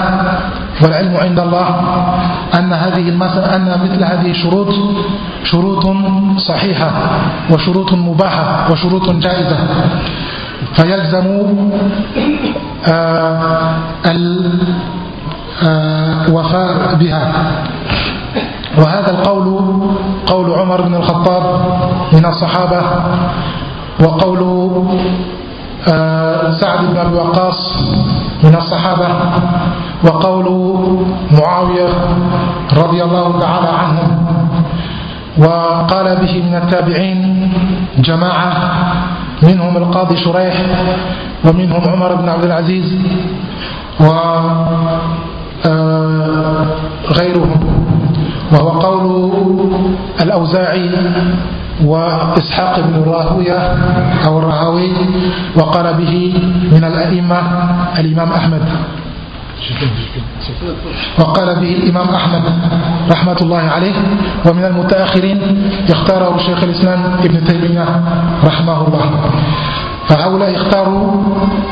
والعلم عند الله أن هذه المسألة أن مثل هذه شروط شروط صحيحة وشروط مباحة وشروط جائزة فيلزم الوفاء بها وهذا القول قول عمر بن الخطاب من الصحابة وقول سعد بن أبي وقاص من الصحابة وقول معاوية رضي الله تعالى عنهم وقال به من التابعين جماعة منهم القاضي شريح ومنهم عمر بن عبد العزيز وغيرهم وهو قول الأوزاعي وإسحاق بن راهوية أو الرهاوي وقال به من الأئمة الإمام أحمد وقال به الإمام أحمد رحمة الله عليه ومن المتأخرين اختاره شيخ الإسلام ابن تيمية رحمه الله فهؤلاء اختاروا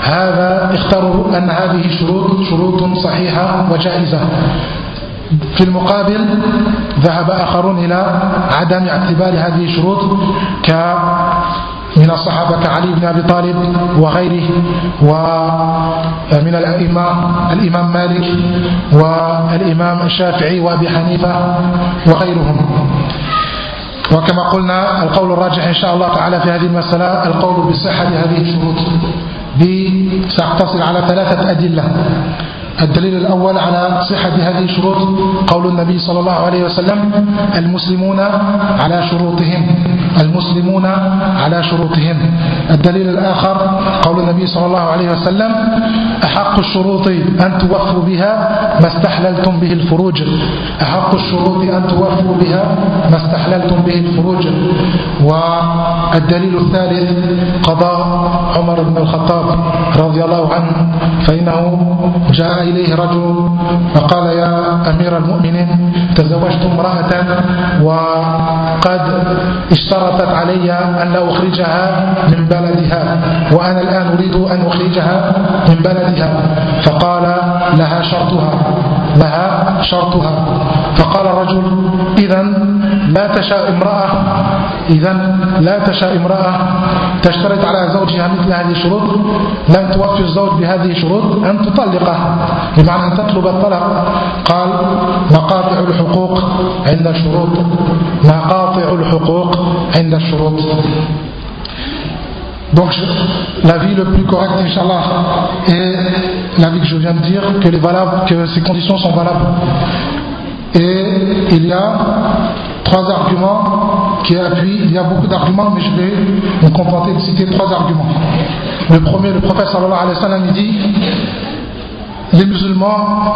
هذا اختاروا أن هذه شروط شروط صحيحة وجائزة في المقابل ذهب آخرون إلى عدم اعتبار هذه الشروط كمن الصحابة كعلي بن أبي طالب وغيره ومن الأئمة الإمام مالك والإمام الشافعي وأبي حنيفة وغيرهم وكما قلنا القول الراجح إن شاء الله تعالى في هذه المسألة القول بصحة هذه الشروط سأقتصر على ثلاثة أدلة الدليل الأول على صحة هذه الشروط قول النبي صلى الله عليه وسلم المسلمون على شروطهم المسلمون على شروطهم الدليل الآخر قول النبي صلى الله عليه وسلم أحق الشروط أن توفوا بها ما استحللتم به الفروج أحق الشروط أن توفوا بها ما استحللتم به الفروج والدليل الثالث قضاء عمر بن الخطاب رضي الله عنه فإنه جاء إليه رجل فقال يا أمير المؤمنين تزوجت امرأة وقد اشترطت علي أن لا أخرجها من بلدها وأنا الآن أريد أن أخرجها من بلدها فقال لها شرطها لها شرطها فقال الرجل إذن لا تشاء امرأة إذن لا تشاء امرأة تشترط على زوجها مثل هذه الشروط لم توفي الزوج بهذه الشروط أن تطلقه بمعنى أن تطلب الطلاق قال مقاطع الحقوق عند الشروط مقاطع الحقوق عند الشروط. Donc l'avis le plus correct, Inch'Allah, est l'avis que je viens de dire, que, les valables, que ces conditions sont valables. Et il y a trois arguments qui appuient, il y a beaucoup d'arguments, mais je vais me contenter de citer trois arguments. Le premier, le prophète sallallahu alayhi wa sallam, il dit les musulmans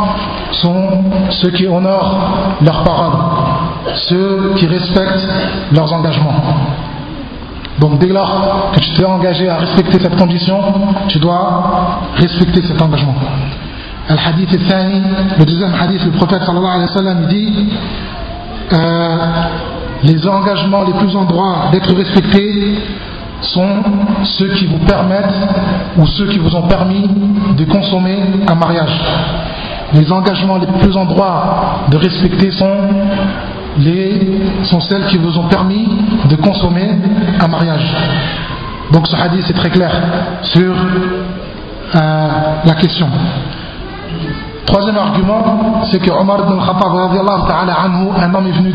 sont ceux qui honorent leurs paroles, ceux qui respectent leurs engagements. Donc dès lors que tu t'es engagé à respecter cette condition, tu dois respecter cet engagement. Al-Hadith al-Thani, le deuxième hadith, le prophète sallallahu alayhi wa sallam dit euh, les engagements les plus en droit d'être respectés sont ceux qui vous permettent ou ceux qui vous ont permis de consommer un mariage. Les engagements les plus en droit de respecter sont, les, sont celles qui vous ont permis de consommer un mariage. Donc ce hadith est très clair sur euh, la question. Troisième argument, c'est que Omar ibn al-Khattab, un homme est venu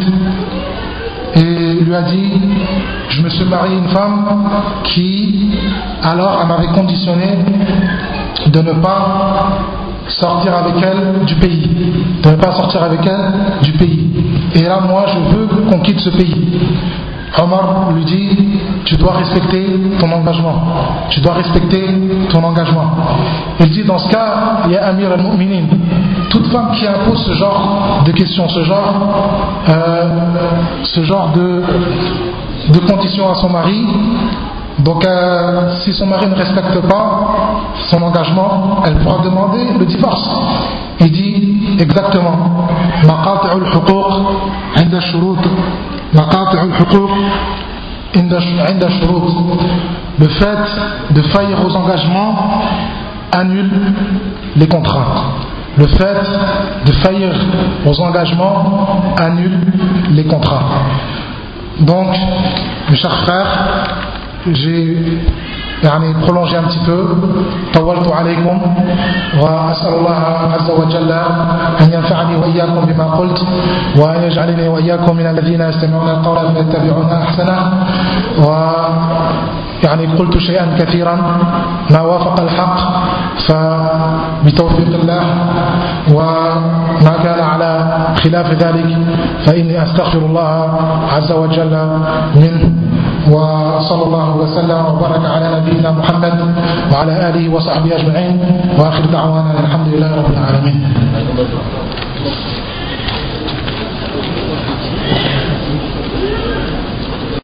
et lui a dit: je me suis marié à une femme qui, alors, elle m'avait conditionné de ne pas sortir avec elle du pays, de ne pas sortir avec elle du pays. Et là, moi, je veux qu'on quitte ce pays. Omar lui dit: tu dois respecter ton engagement. Tu dois respecter ton engagement. Il dit: dans ce cas, il y a Amir al-Mu'minin. Toute femme qui impose ce genre de questions, ce genre, euh, ce genre de, de conditions à son mari, donc euh, si son mari ne respecte pas son engagement, elle pourra demander le divorce. Il dit exactement: مقاطع الحقوق عند الشروط. Le fait de faillir aux engagements annule les contrats. Le fait de faillir aux engagements annule les contrats. Donc, mes chers frères, j'ai prolongé un petit peu. Tawaltu alaykum wa as'alullah azza wa jalla an yanfa'ani wa iyyakum bima qult wa an yaj'alani wa iyyakum min alladhina yastami'una al-qawla fa yattabi'una ahsana wa يعني قلت شيئا كثيرا ما وافق الحق فبتوفيق الله وما كان على خلاف ذلك فإني أستغفر الله عز وجل منه وصلى الله وسلم وبارك على نبينا محمد وعلى آله وصحبه أجمعين وآخر دعوانا الحمد لله رب العالمين.